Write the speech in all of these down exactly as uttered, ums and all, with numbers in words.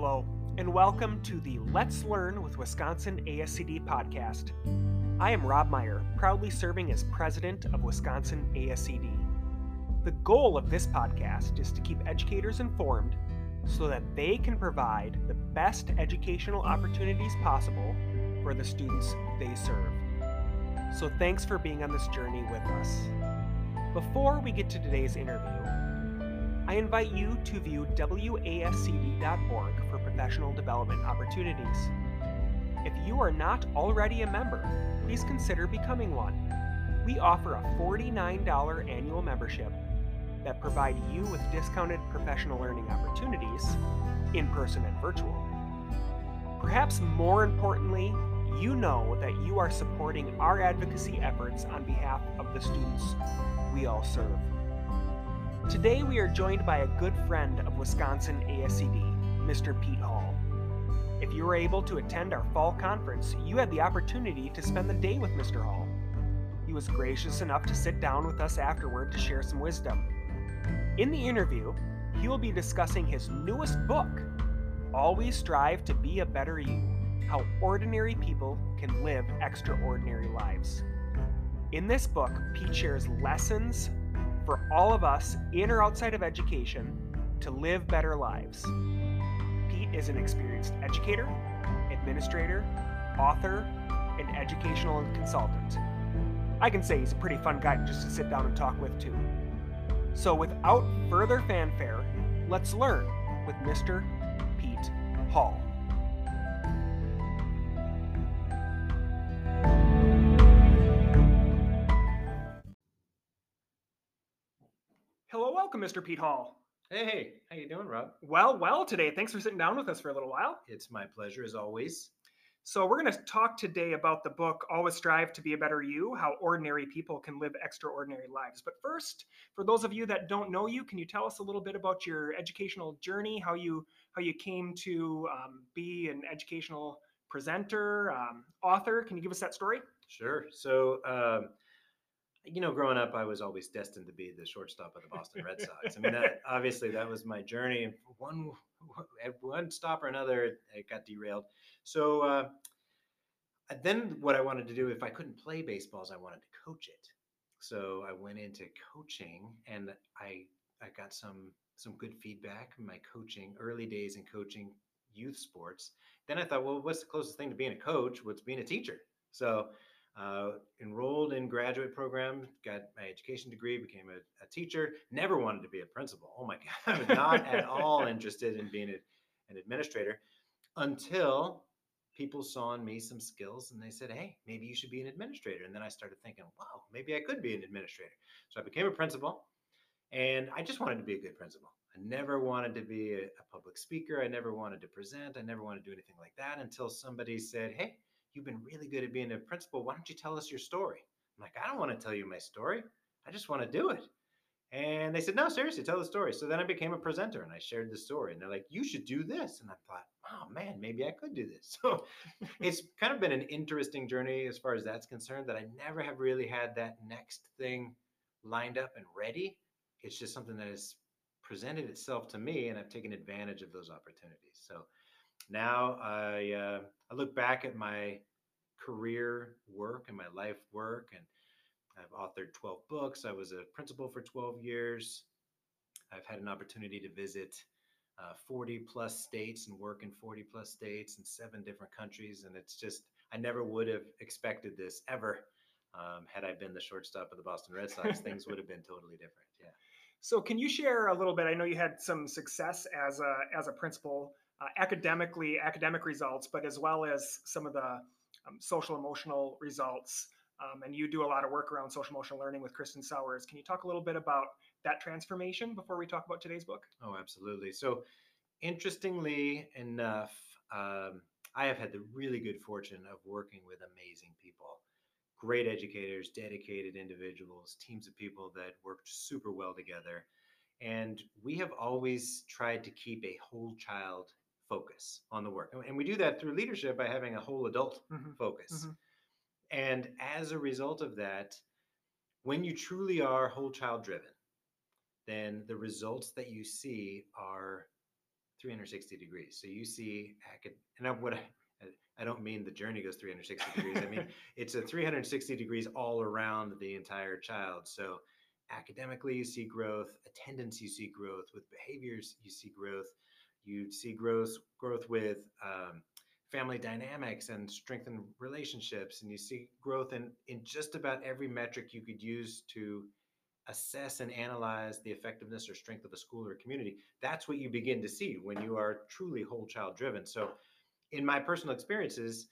Hello, and welcome to the Let's Learn with Wisconsin A S C D podcast. I am Rob Meyer, proudly serving as president of Wisconsin A S C D. The goal of this podcast is to keep educators informed so that they can provide the best educational opportunities possible for the students they serve. So thanks for being on this journey with us. Before we get to today's interview, I invite you to view W A S C D dot org for professional development opportunities. If you are not already a member, please consider becoming one. We offer a forty-nine dollars annual membership that provides you with discounted professional learning opportunities, in-person and virtual. Perhaps more importantly, you know that you are supporting our advocacy efforts on behalf of the students we all serve. Today we are joined by a good friend of Wisconsin A S C D, Mister Pete Hall. If you were able to attend our fall conference, you had the opportunity to spend the day with Mister Hall. He was gracious enough to sit down with us afterward to share some wisdom. In the interview, he will be discussing his newest book, Always Strive to Be a Better You, How Ordinary People Can Live Extraordinary Lives. In this book, Pete shares lessons for all of us in or outside of education to live better lives. Pete is an experienced educator, administrator, author, and educational consultant. I can say he's a pretty fun guy just to sit down and talk with too. So without further fanfare, let's learn with Mister Pete Hall. Welcome, Mister Pete Hall. Hey, how you doing, Rob? Well, well today. Thanks for sitting down with us for a little while. It's my pleasure, as always. So we're going to talk today about the book, Always Strive to Be a Better You, How Ordinary People Can Live Extraordinary Lives. But first, for those of you that don't know you, can you tell us a little bit about your educational journey, how you how you came to um, be an educational presenter, um, author? Can you give us that story? Sure. So, um, You know, growing up, I was always destined to be the shortstop of the Boston Red Sox. I mean, that, obviously, that was my journey. And one, at one stop or another, it got derailed. So uh, then what I wanted to do, if I couldn't play baseball, is I wanted to coach it. So I went into coaching, and I I got some, some good feedback in my coaching, early days in coaching youth sports. Then I thought, well, what's the closest thing to being a coach? What's being a teacher? So Uh, enrolled in graduate program, got my education degree, became a, a teacher, never wanted to be a principal. Oh my God, I was not at all interested in being a, an administrator until people saw in me some skills and they said, hey, maybe you should be an administrator. And then I started thinking, wow, maybe I could be an administrator. So I became a principal and I just wanted to be a good principal. I never wanted to be a, a public speaker. I never wanted to present. I never wanted to do anything like that until somebody said, hey, you've been really good at being a principal. Why don't you tell us your story? I'm like, I don't want to tell you my story. I just want to do it. And they said, no, seriously, tell the story. So then I became a presenter and I shared the story. And they're like, you should do this. And I thought, oh man, maybe I could do this. So it's kind of been an interesting journey as far as that's concerned, that I never have really had that next thing lined up and ready. It's just something that has presented itself to me and I've taken advantage of those opportunities. So now I uh, I look back at my career work and my life work, and I've authored twelve books. I was a principal for twelve years. I've had an opportunity to visit uh, forty plus states and work in forty plus states and seven different countries. And it's just, I never would have expected this ever. Um, had I been the shortstop of the Boston Red Sox, things would have been totally different. Yeah. So can you share a little bit? I know you had some success as a, as a principal. Uh, academically, academic results, but as well as some of the um, social emotional results. Um, and you do a lot of work around social emotional learning with Kristen Sowers. Can you talk a little bit about that transformation before we talk about today's book? Oh, absolutely. So interestingly enough, um, I have had the really good fortune of working with amazing people, great educators, dedicated individuals, teams of people that worked super well together. And we have always tried to keep a whole child focus on the work. And we do that through leadership by having a whole adult mm-hmm. focus. Mm-hmm. And as a result of that, when you truly are whole child driven, then the results that you see are three hundred sixty degrees. So you see, and I, what I, I don't mean the journey goes three hundred sixty degrees. I mean, it's a three hundred sixty degrees all around the entire child. So academically, you see growth, attendance, you see growth with behaviors, you see growth, you see growth, growth with um, family dynamics and strengthened relationships. And you see growth in, in just about every metric you could use to assess and analyze the effectiveness or strength of a school or a community. That's what you begin to see when you are truly whole child driven. So in my personal experiences,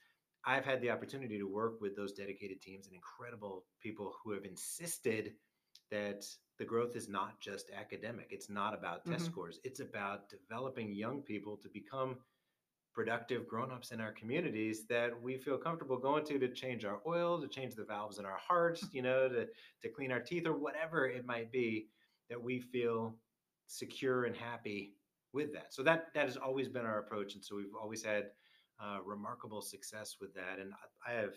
I've had the opportunity to work with those dedicated teams and incredible people who have insisted that the growth is not just academic. It's not about test mm-hmm. scores. It's about developing young people to become productive grownups in our communities that we feel comfortable going to, to change our oil, to change the valves in our hearts, you know, to, to clean our teeth or whatever it might be, that we feel secure and happy with that. So that, that has always been our approach. And so we've always had uh, remarkable success with that. And I, I have,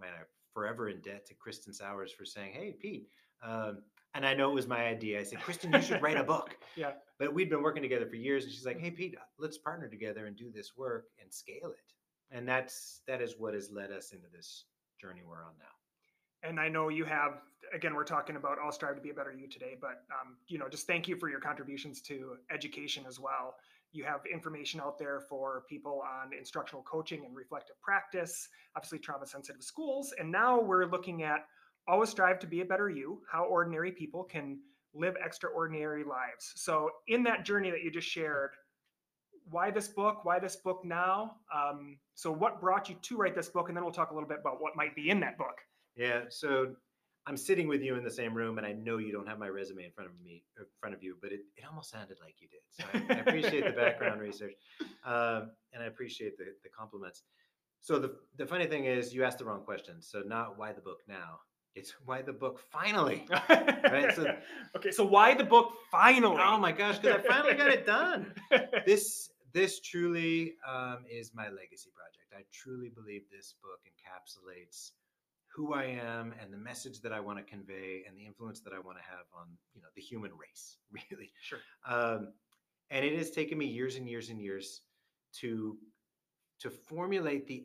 man, I'm forever in debt to Kristen Sowers for saying, hey, Pete, um, and I know it was my idea. I said, Kristen, you should write a book. Yeah. But we'd been working together for years. And she's like, hey, Pete, let's partner together and do this work and scale it. And that's, that is what has led us into this journey we're on now. And I know you have, again, we're talking about I'll Strive to Be a Better You today, but, um, you know, just thank you for your contributions to education as well. You have information out there for people on instructional coaching and reflective practice, obviously trauma-sensitive schools. And now we're looking at Always Strive to Be a Better You, how ordinary people can live extraordinary lives. So in that journey that you just shared, why this book, why this book now? Um, so what brought you to write this book? And then we'll talk a little bit about what might be in that book. Yeah. So I'm sitting with you in the same room, and I know you don't have my resume in front of me, in front of you, but it, it almost sounded like you did. So I, I appreciate the background research, uh, and I appreciate the, the compliments. So the, the funny thing is you asked the wrong question. So not why the book now. It's why the book finally, right? So, okay, so why the book finally? Oh my gosh, because I finally got it done. This this truly um, is my legacy project. I truly believe this book encapsulates who I am and the message that I want to convey and the influence that I want to have on, you know, the human race, really. Sure. Um, and it has taken me years and years and years to to formulate the. to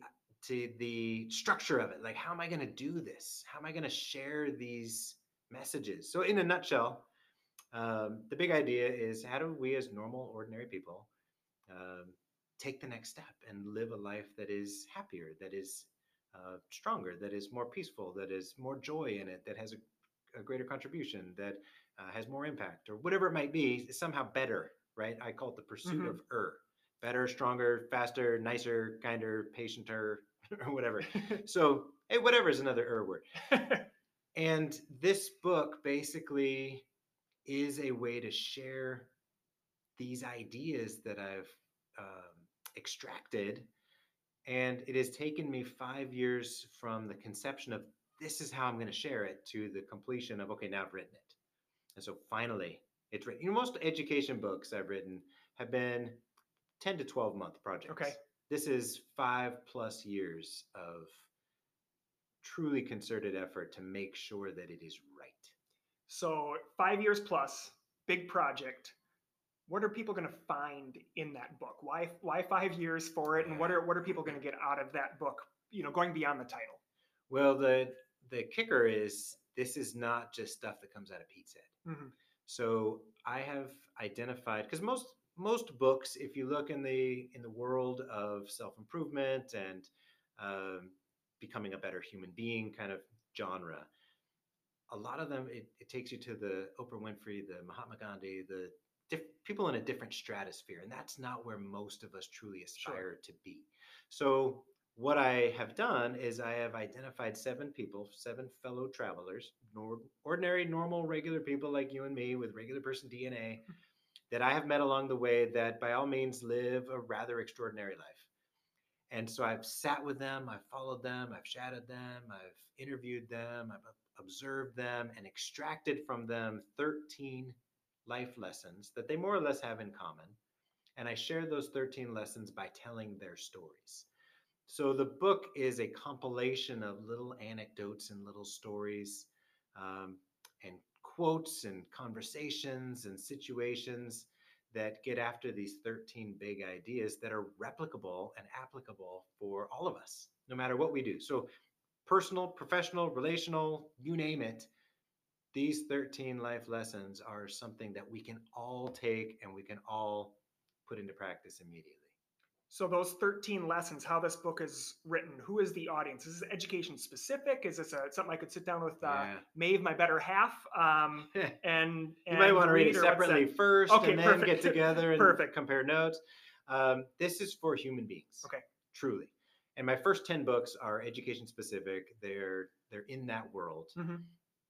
the structure of it. Like, how am I going to do this? How am I going to share these messages? So in a nutshell, um, the big idea is how do we as normal, ordinary people um, take the next step and live a life that is happier, that is uh, stronger, that is more peaceful, that is more joy in it, that has a, a greater contribution, that uh, has more impact, or whatever it might be, is somehow better, right? I call it the pursuit mm-hmm. of er. Better, stronger, faster, nicer, kinder, patienter, or whatever. So, hey, whatever is another er word. And this book basically is a way to share these ideas that I've um, extracted. And it has taken me five years from the conception of this is how I'm going to share it to the completion of, okay, now I've written it. And so finally, it's written. You know, most education books I've written have been ten to twelve month projects. Okay. This is five plus years of truly concerted effort to make sure that it is right. So five years plus, big project. What are people going to find in that book? Why why five years for it? And what are what are people going to get out of that book, you know, going beyond the title? Well, the the kicker is this is not just stuff that comes out of Pete's head. Mm-hmm. So I have identified, because most Most books, if you look in the in the world of self-improvement and um, becoming a better human being kind of genre, a lot of them, it, it takes you to the Oprah Winfrey, the Mahatma Gandhi, the diff- people in a different stratosphere. And that's not where most of us truly aspire sure. to be. So what I have done is I have identified seven people, seven fellow travelers, nor- ordinary, normal, regular people like you and me with regular person D N A, that I have met along the way that by all means live a rather extraordinary life. And so I've sat with them, I've followed them, I've shadowed them, I've interviewed them, I've observed them, and extracted from them thirteen life lessons that they more or less have in common. And I share those thirteen lessons by telling their stories. So the book is a compilation of little anecdotes and little stories, um, and quotes and conversations and situations that get after these thirteen big ideas that are replicable and applicable for all of us, no matter what we do. So personal, professional, relational, you name it, these thirteen life lessons are something that we can all take and we can all put into practice immediately. So those thirteen lessons, how this book is written, who is the audience? Is this education specific? Is this a, something I could sit down with uh, yeah. Maeve, my better half? Um, and, and you might want to read it separately first okay, and then perfect. get together and perfect. compare notes. Um, this is for human beings, okay, truly. And my first ten books are education specific. They're, they're in that world. Mm-hmm.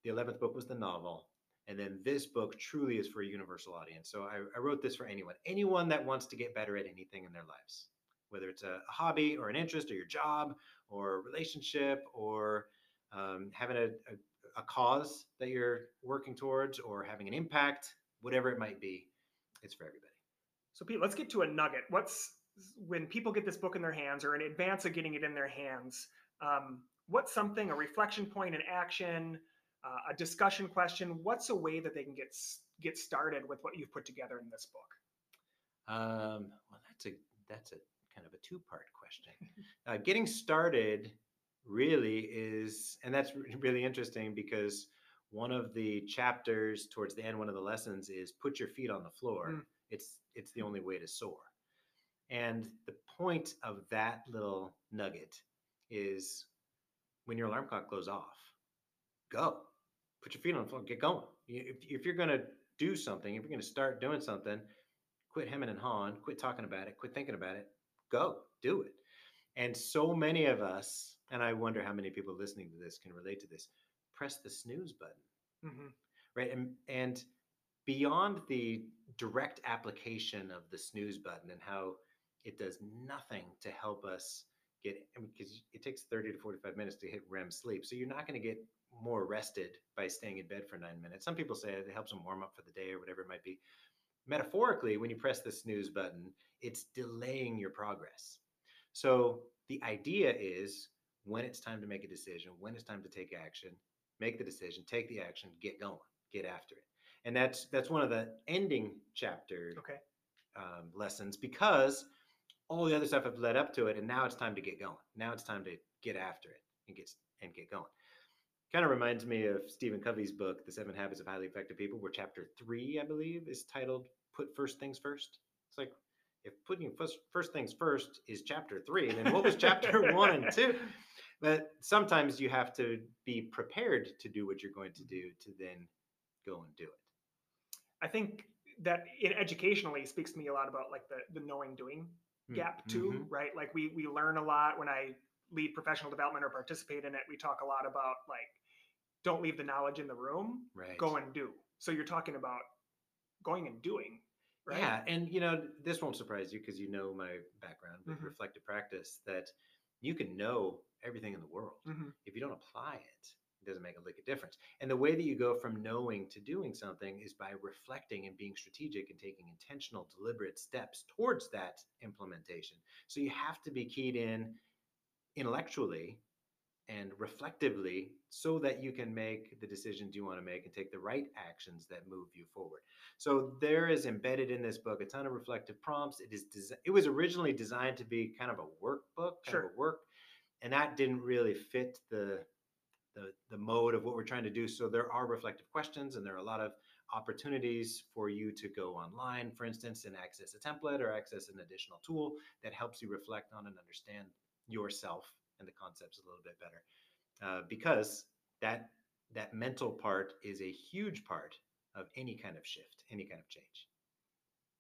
The eleventh book was the novel. And then this book truly is for a universal audience. So I, I wrote this for anyone, anyone that wants to get better at anything in their lives, whether it's a, a hobby or an interest or your job or a relationship or um, having a, a, a cause that you're working towards or having an impact, whatever it might be, it's for everybody. So Pete, let's get to a nugget. What's, when people get this book in their hands or in advance of getting it in their hands, um, what's something, a reflection point, an action, Uh, a discussion question, what's a way that they can get get started with what you've put together in this book? Um, well, that's a that's a kind of a two-part question. Uh, getting started really is, and that's really interesting because one of the chapters towards the end, one of the lessons is put your feet on the floor. Mm. It's it's the only way to soar. And the point of that little nugget is when your alarm clock goes off, go. Put your feet on the floor, get going. If, if you're going to do something, if you're going to start doing something, quit hemming and hawing, quit talking about it, quit thinking about it, go, do it. And so many of us, and I wonder how many people listening to this can relate to this, press the snooze button, mm-hmm. right? And, and beyond the direct application of the snooze button and how it does nothing to help us get, I mean, because it takes thirty to forty-five minutes to hit R E M sleep. So you're not going to get more rested by staying in bed for nine minutes. Some people say it helps them warm up for the day or whatever it might be. Metaphorically, when you press the snooze button, it's delaying your progress. So the idea is when it's time to make a decision, when it's time to take action, make the decision, take the action, get going, get after it. And that's that's one of the ending chapter okay. um, lessons because all the other stuff have led up to it. And now it's time to get going. Now it's time to get after it and get and get going. Kind of reminds me of Stephen Covey's book, The Seven Habits of Highly Effective People, where chapter three, I believe, is titled, Put First Things First. It's like, if putting first, first things first is chapter three, then what was chapter one and two? But sometimes you have to be prepared to do what you're going to do to then go and do it. I think that it educationally speaks to me a lot about like the, the knowing doing gap too, mm-hmm. right? Like we, we learn a lot when I lead professional development or participate in it. We talk a lot about like, don't leave the knowledge in the room, right. Go and do. So you're talking about going and doing, right? Yeah, and you know, this won't surprise you because you know my background with mm-hmm. reflective practice, that you can know everything in the world. Mm-hmm. If you don't apply it, it doesn't make a lick of difference. And the way that you go from knowing to doing something is by reflecting and being strategic and taking intentional, deliberate steps towards that implementation. So you have to be keyed in intellectually and reflectively so that you can make the decisions you want to make and take the right actions that move you forward. So there is embedded in this book a ton of reflective prompts. It is it was originally designed to be kind of a workbook, kind sure. of a work, and that didn't really fit the, the, the mode of what we're trying to do. So there are reflective questions and there are a lot of opportunities for you to go online, for instance, and access a template or access an additional tool that helps you reflect on and understand yourself and the concepts a little bit better, uh, because that that mental part is a huge part of any kind of shift, any kind of change.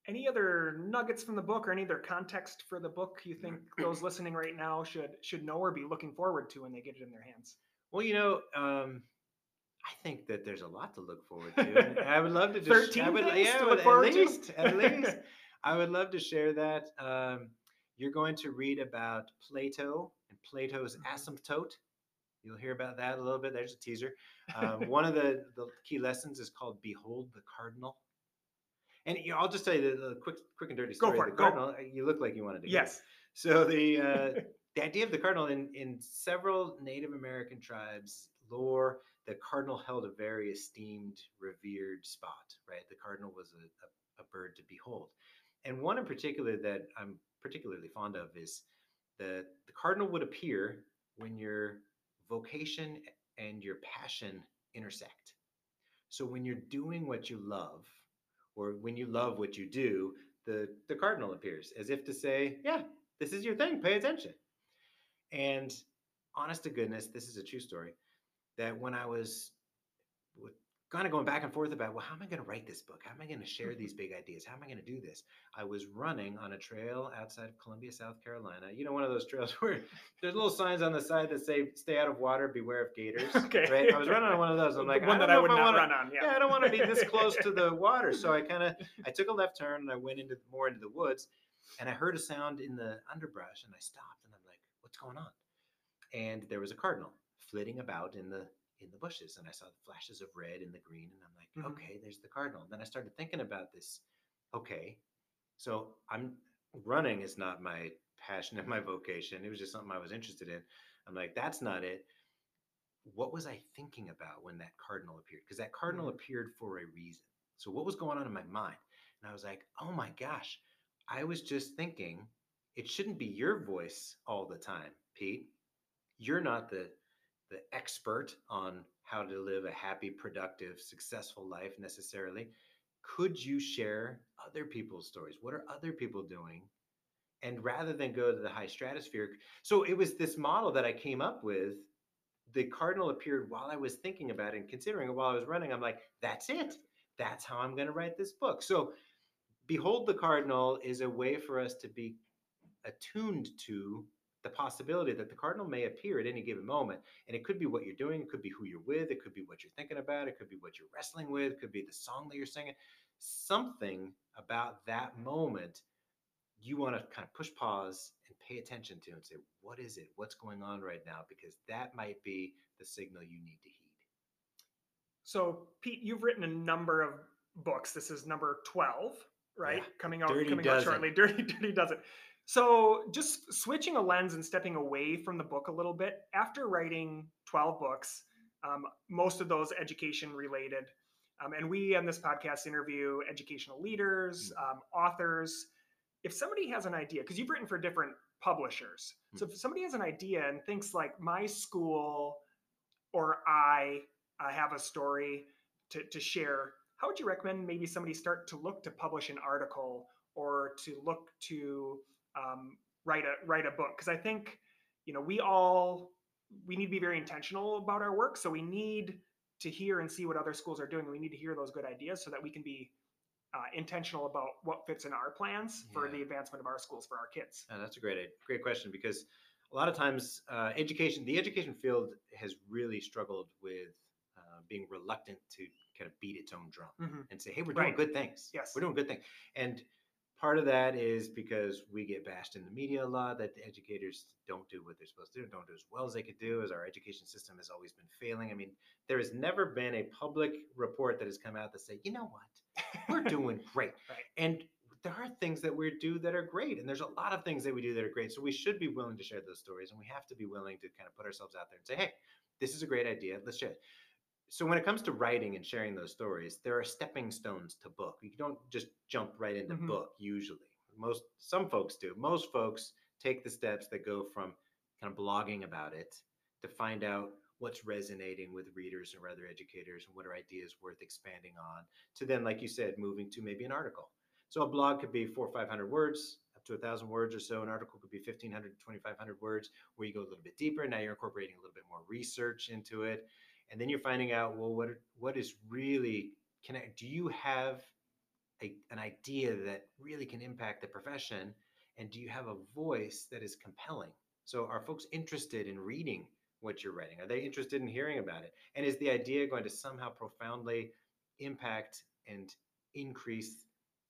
Any other nuggets from the book or any other context for the book you think those listening right now should should know or be looking forward to when they get it in their hands? Well, you know, um, I think that there's a lot to look forward to. I would love to just thirteen I would, things yeah, to look forward at least, to. At least, I would love to share that. Um, you're going to read about Plato and Plato's mm-hmm. asymptote. You'll hear about that a little bit. There's a teaser. Um, one of the, the key lessons is called Behold the Cardinal. And you know, I'll just tell you the, the quick quick and dirty story. Go for it. The Cardinal, go. You look like you wanted to. Yes. Go. So the, uh, the idea of the Cardinal in, in several Native American tribes, lore, the cardinal held a very esteemed, revered spot, right? The cardinal was a, a, a bird to behold. And one in particular that I'm particularly fond of is the, the cardinal would appear when your vocation and your passion intersect. So when you're doing what you love, or when you love what you do, the, the cardinal appears as if to say, yeah, this is your thing, pay attention. And honest to goodness, this is a true story, that when I was kind of going back and forth about, well, how am I going to write this book? How am I going to share these big ideas? How am I going to do this? I was running on a trail outside of Columbia, South Carolina. You know, one of those trails where there's little signs on the side that say, stay out of water, beware of gators. Okay. Right? I was running on one of those. I'm like, the one I that I would I not wanna, run on. Yeah. yeah, I don't want to be this close to the water. So I kind of, I took a left turn and I went into more into the woods, and I heard a sound in the underbrush, and I stopped and I'm like, what's going on? And there was a cardinal flitting about in the in the bushes, and I saw the flashes of red and the green, and I'm like, mm-hmm. okay, there's the cardinal. And then I started thinking about this. Okay, so I'm running is not my passion and my vocation. It was just something I was interested in. I'm like, that's not it. What was I thinking about when that cardinal appeared? Because that cardinal mm-hmm. appeared for a reason. So what was going on in my mind? And I was like, oh my gosh, I was just thinking it shouldn't be your voice all the time, Pete. You're not the the expert on how to live a happy, productive, successful life necessarily. Could you share other people's stories? What are other people doing? And rather than go to the high stratosphere. So it was this model that I came up with. The cardinal appeared while I was thinking about it and considering it while I was running. I'm like, that's it. That's how I'm going to write this book. So behold the cardinal is a way for us to be attuned to the possibility that the cardinal may appear at any given moment. And it could be what you're doing. It could be who you're with. It could be what you're thinking about. It could be what you're wrestling with. It could be the song that you're singing. Something about that moment you want to kind of push pause and pay attention to and say, what is it? What's going on right now? Because that might be the signal you need to heed. So, Pete, you've written a number of books. This is number twelve, right? Yeah, coming out, coming out shortly. Dirty, Dirty Dozen. So just switching a lens and stepping away from the book a little bit, after writing twelve books, um, most of those education related, um, and we on this podcast interview educational leaders, mm-hmm. um, authors. If somebody has an idea, because you've written for different publishers, mm-hmm. so if somebody has an idea and thinks like my school or I uh, have a story to, to share, how would you recommend maybe somebody start to look to publish an article or to look to Um, write a write a book? Because I think, you know, we all we need to be very intentional about our work. So we need to hear and see what other schools are doing. We need to hear those good ideas so that we can be uh, intentional about what fits in our plans yeah. for the advancement of our schools for our kids. Oh, that's a great great question, because a lot of times uh, education, the education field has really struggled with uh, being reluctant to kind of beat its own drum mm-hmm. and say, hey, we're doing right. good things. Yes, we're doing good things. And part of that is because we get bashed in the media a lot that the educators don't do what they're supposed to do, don't do as well as they could do, as our education system has always been failing. I mean, there has never been a public report that has come out that say, you know what, we're doing great. Right. And there are things that we do that are great. And there's a lot of things that we do that are great. So we should be willing to share those stories. And we have to be willing to kind of put ourselves out there and say, hey, this is a great idea. Let's share it. So when it comes to writing and sharing those stories, there are stepping stones to book. You don't just jump right into mm-hmm. book usually. Most, some folks do. Most folks take the steps that go from kind of blogging about it to find out what's resonating with readers or other educators and what are ideas worth expanding on, to then, like you said, moving to maybe an article. So a blog could be four or five hundred words, up to a thousand words or so. An article could be fifteen hundred to twenty-five hundred words, where you go a little bit deeper. Now you're incorporating a little bit more research into it. And then you're finding out, well, what what is really connect? Do you have a, an idea that really can impact the profession? And do you have a voice that is compelling? So are folks interested in reading what you're writing? Are they interested in hearing about it? And is the idea going to somehow profoundly impact and increase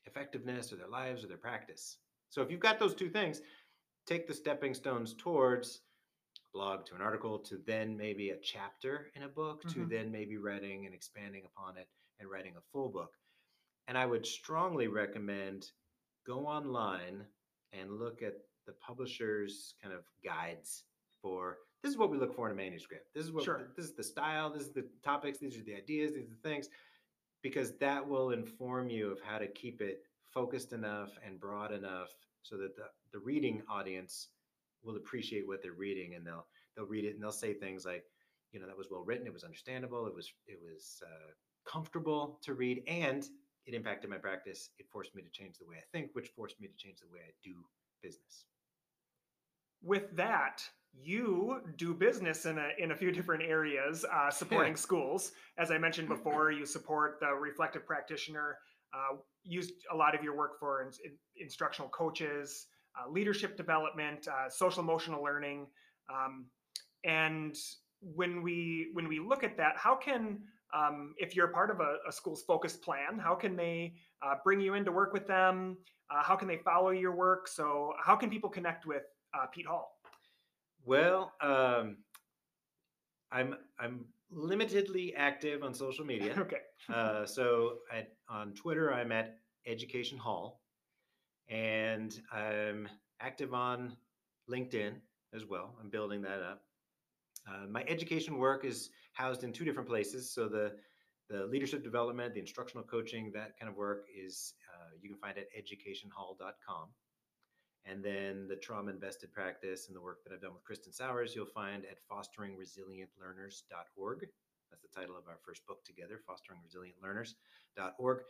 effectiveness or their lives or their practice? So if you've got those two things, take the stepping stones towards blog to an article to then maybe a chapter in a book mm-hmm. to then maybe writing and expanding upon it and writing a full book. And I would strongly recommend go online and look at the publisher's kind of guides for This is what we look for in a manuscript. This is what, sure. this is the style. This is the topics. These are the ideas. These are the things, because that will inform you of how to keep it focused enough and broad enough so that the, the reading audience will appreciate what they're reading, and they'll, they'll read it and they'll say things like, you know, that was well written. It was understandable. It was, it was uh, comfortable to read, and it impacted my practice. It forced me to change the way I think, which forced me to change the way I do business. With that, you do business in a, in a few different areas, uh, supporting yeah. schools. As I mentioned before, you support the reflective practitioner, uh, used a lot of your work for in, in, instructional coaches, uh, leadership development, uh, social emotional learning. Um, and when we, when we look at that, how can, um, if you're part of a, a school's focused plan, how can they uh, bring you in to work with them? Uh, how can they follow your work? So how can people connect with uh, Pete Hall? Well, um, I'm I'm limitedly active on social media. Okay. uh, so I, on Twitter, I'm at Education Hall, and I'm active on LinkedIn as well. I'm building that up. Uh, my education work is housed in two different places. So the the leadership development, the instructional coaching, that kind of work is uh, you can find at education hall dot com. And then the trauma-invested practice and the work that I've done with Kristen Sowers, you'll find at fostering resilient learners dot org. That's the title of our first book together, fostering resilient learners dot org.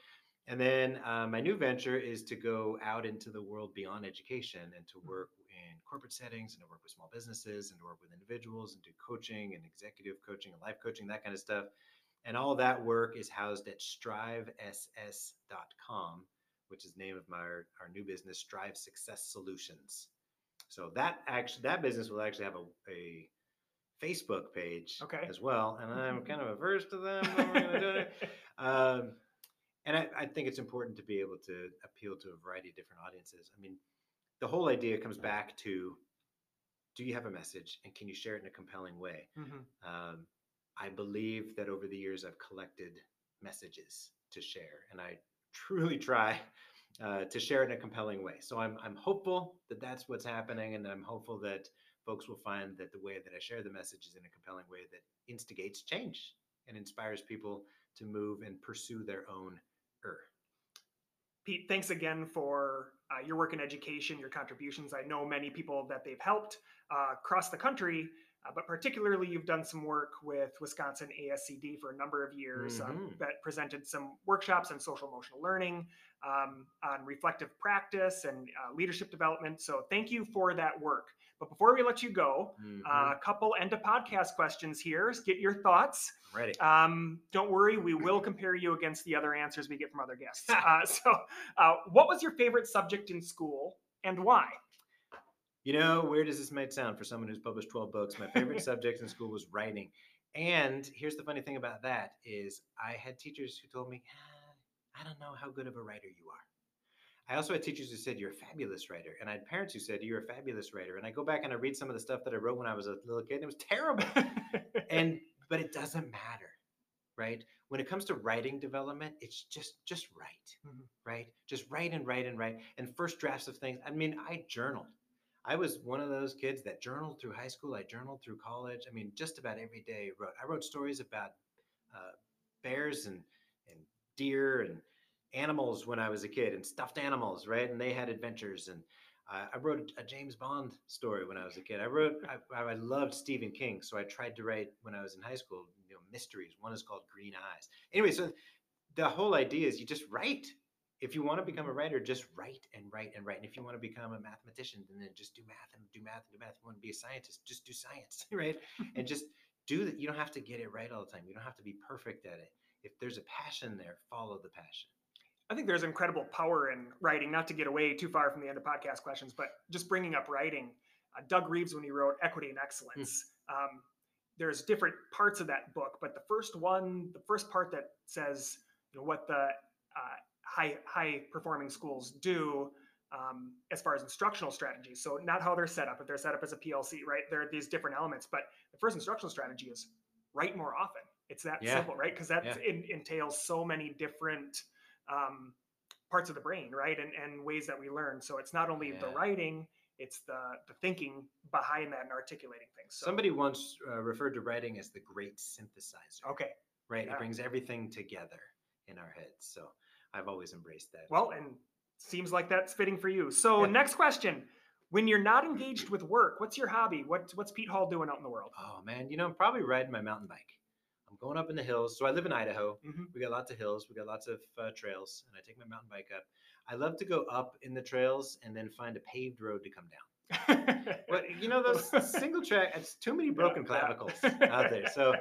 And then uh, my new venture is to go out into the world beyond education and to work in corporate settings and to work with small businesses and to work with individuals and do coaching and executive coaching and life coaching, that kind of stuff. And all that work is housed at strive s s dot com. Which is the name of my, our new business, Strive Success Solutions. So that actually, that business will actually have a, a Facebook page okay. as well. And I'm kind of averse to them. When we're gonna do it. Um, and I, I think it's important to be able to appeal to a variety of different audiences. I mean, the whole idea comes back to, do you have a message and can you share it in a compelling way? Mm-hmm. Um, I believe that over the years I've collected messages to share, and I truly try uh, to share it in a compelling way. So I'm, I'm hopeful that that's what's happening. And I'm hopeful that folks will find that the way that I share the message is in a compelling way that instigates change and inspires people to move and pursue their own er. Pete, thanks again for uh, your work in education, your contributions. I know many people that they've helped uh, across the country, uh, but particularly you've done some work with Wisconsin A S C D for a number of years, mm-hmm. um, that presented some workshops on social emotional learning, um, on reflective practice and uh, leadership development. So thank you for that work. But before we let you go, mm-hmm. uh, a couple end of podcast questions here. Get your thoughts. Ready. Um, don't worry, we will compare you against the other answers we get from other guests. uh, so uh, what was your favorite subject in school and why? You know, weird as this might sound for someone who's published twelve books, my favorite subject in school was writing. And here's the funny thing about that is I had teachers who told me, ah, I don't know how good of a writer you are. I also had teachers who said, you're a fabulous writer. And I had parents who said, you're a fabulous writer. And I go back and I read some of the stuff that I wrote when I was a little kid, and it was terrible. and But it doesn't matter, right? When it comes to writing development, it's just, just write, mm-hmm. right? Just write and write and write. And first drafts of things. I mean, I journaled. I was one of those kids that journaled through high school. I journaled through college. I mean, just about every day I wrote. I wrote stories about uh, bears and, and deer and animals when I was a kid, and stuffed animals, right? And they had adventures. And uh, I wrote a James Bond story when I was a kid. I wrote, I, I loved Stephen King. So I tried to write when I was in high school, you know, mysteries. One is called Green Eyes. Anyway, so the whole idea is you just write. If you want to become a writer, just write and write and write. And if you want to become a mathematician, then just do math and do math and do math. If you want to be a scientist, just do science, right? And just do that. You don't have to get it right all the time. You don't have to be perfect at it. If there's a passion there, follow the passion. I think there's incredible power in writing, not to get away too far from the end of podcast questions, but just bringing up writing. Uh, Doug Reeves, when he wrote Equity and Excellence, mm. um, there's different parts of that book, but the first one, the first part that says, you know, what the uh, high, high performing schools do um, as far as instructional strategies. So not how they're set up, if they're set up as a P L C, right? There are these different elements, but the first instructional strategy is write more often. It's that yeah. simple, right? Because that yeah. in, entails so many different um, parts of the brain, right? And, and ways that we learn. So it's not only yeah. the writing, It's the, the thinking behind that and articulating things. So, somebody once uh, referred to writing as the great synthesizer. Okay. Right. Yeah. It brings everything together in our heads. So I've always embraced that. Well, and seems like that's fitting for you. So yeah. Next question. When you're not engaged with work, what's your hobby? What, what's Pete Hall doing out in the world? Oh, man. You know, I'm probably riding my mountain bike. I'm going up in the hills. So I live in Idaho. Mm-hmm. We got lots of hills. We got lots of uh, trails. And I take my mountain bike up. I love to go up in the trails and then find a paved road to come down. But, you know, those single track, it's too many broken clavicles out there. So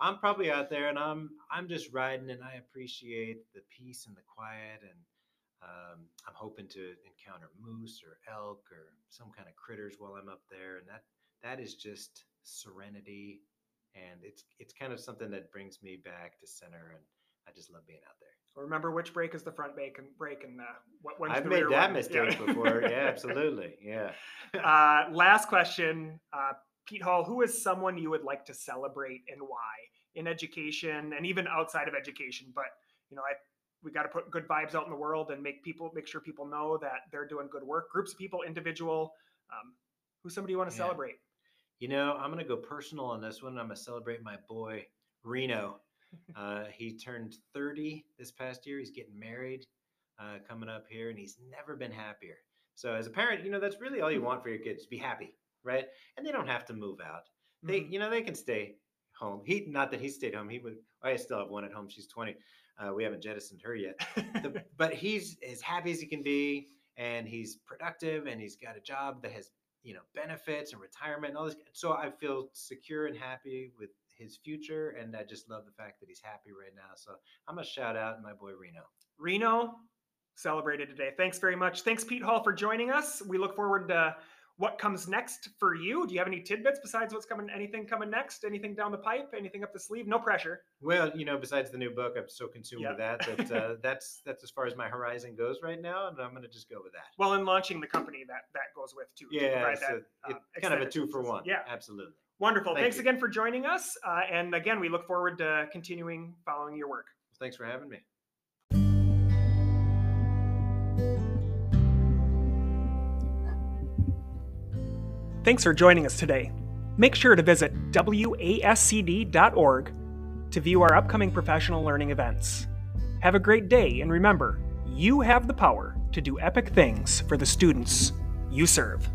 I'm probably out there and I'm I'm just riding, and I appreciate the peace and the quiet. And um, I'm hoping to encounter moose or elk or some kind of critters while I'm up there. And that that is just serenity. And it's it's kind of something that brings me back to center, and I just love being out there. Remember which brake is the front brake and brake and uh, what one's I've the rear. I've made that one. mistake yeah. before. Yeah, absolutely. Yeah. Uh, last question, uh, Pete Hall. Who is someone you would like to celebrate and why in education and even outside of education? But you know, I we got to put good vibes out in the world and make people make sure people know that they're doing good work. Groups of people, individual. Um, who's somebody you want to yeah. celebrate? You know, I'm going to go personal on this one. I'm going to celebrate my boy, Reno. Uh, he turned thirty this past year. He's getting married uh, coming up here, and he's never been happier. So as a parent, you know, that's really all you want for your kids, be happy, right? And they don't have to move out. They, mm-hmm. you know, they can stay home. He, not that he stayed home. He would, I still have one at home. She's twenty. Uh, we haven't jettisoned her yet, the, but he's as happy as he can be, and he's productive, and he's got a job that has, you know, benefits and retirement and all this. So I feel secure and happy with his future, and I just love the fact that he's happy right now. So I'm gonna shout out my boy Reno. Reno celebrated today. Thanks very much. Thanks, Pete Hall, for joining us. We look forward to what comes next for you. Do you have any tidbits besides what's coming? Anything coming next? Anything down the pipe? Anything up the sleeve? No pressure. Well, you know, besides the new book, I'm so consumed yeah. with that that uh, that's that's as far as my horizon goes right now, and I'm going to just go with that. Well, and launching the company that that goes with too. Yeah, right? So that, it, uh, kind of a two for one. Yeah, absolutely. Wonderful. Thank thanks you. again for joining us. Uh, and again, we look forward to continuing following your work. Thanks for having me. Thanks for joining us today. Make sure to visit W A S C D dot org to view our upcoming professional learning events. Have a great day, and remember, you have the power to do epic things for the students you serve.